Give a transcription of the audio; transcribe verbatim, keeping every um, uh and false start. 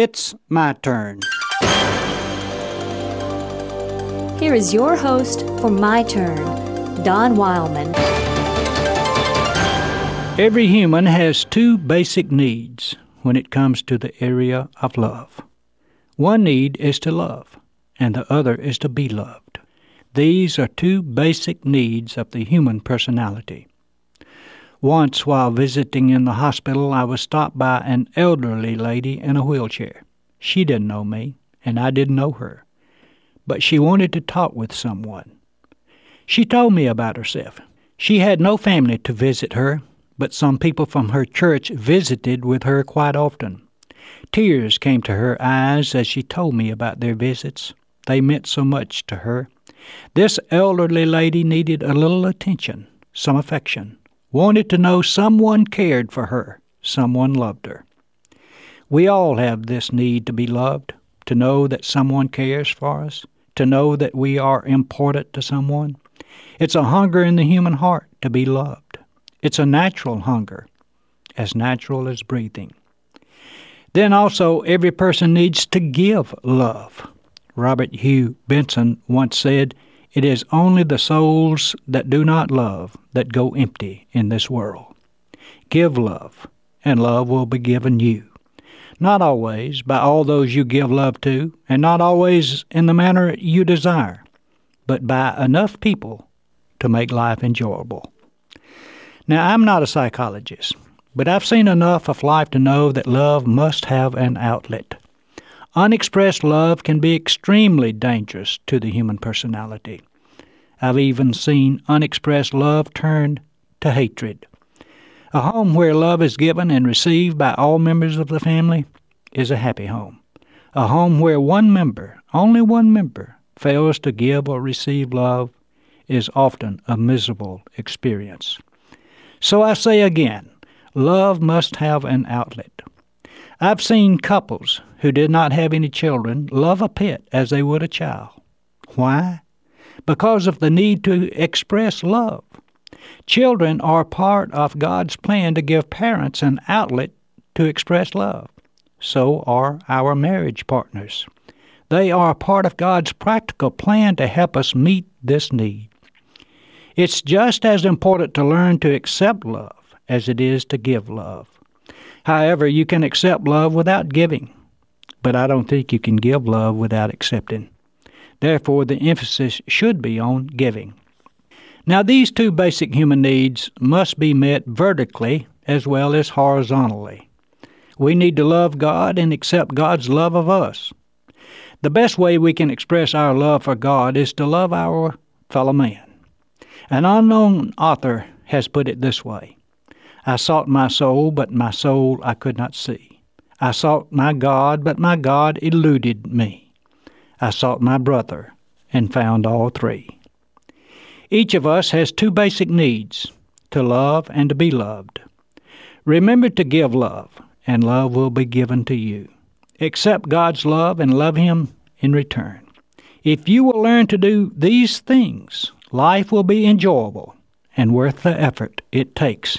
It's my turn. Here is your host for My Turn, Don Wildman. Every human has two basic needs when it comes to the area of love. One need is to love, and the other is to be loved. These are two basic needs of the human personality. Once, while visiting in the hospital, I was stopped by an elderly lady in a wheelchair. She didn't know me, and I didn't know her. But she wanted to talk with someone. She told me about herself. She had no family to visit her, but some people from her church visited with her quite often. Tears came to her eyes as she told me about their visits. They meant so much to her. This elderly lady needed a little attention, some affection. Wanted to know someone cared for her, someone loved her. We all have this need to be loved, to know that someone cares for us, to know that we are important to someone. It's a hunger in the human heart to be loved. It's a natural hunger, as natural as breathing. Then also, every person needs to give love. Robert Hugh Benson once said, "It is only the souls that do not love that go empty in this world." Give love, and love will be given you. Not always by all those you give love to, and not always in the manner you desire, but by enough people to make life enjoyable. Now, I'm not a psychologist, but I've seen enough of life to know that love must have an outlet. Unexpressed love can be extremely dangerous to the human personality. I've even seen unexpressed love turned to hatred. A home where love is given and received by all members of the family is a happy home. A home where one member, only one member, fails to give or receive love is often a miserable experience. So I say again, love must have an outlet. I've seen couples who did not have any children love a pet as they would a child. Why? Because of the need to express love. Children are part of God's plan to give parents an outlet to express love. So are our marriage partners. They are part of God's practical plan to help us meet this need. It's just as important to learn to accept love as it is to give love. However, you can accept love without giving, but I don't think you can give love without accepting. Therefore, the emphasis should be on giving. Now, these two basic human needs must be met vertically as well as horizontally. We need to love God and accept God's love of us. The best way we can express our love for God is to love our fellow man. An unknown author has put it this way: "I sought my soul, but my soul I could not see. I sought my God, but my God eluded me. I sought my brother and found all three." Each of us has two basic needs, to love and to be loved. Remember to give love, and love will be given to you. Accept God's love and love Him in return. If you will learn to do these things, life will be enjoyable and worth the effort it takes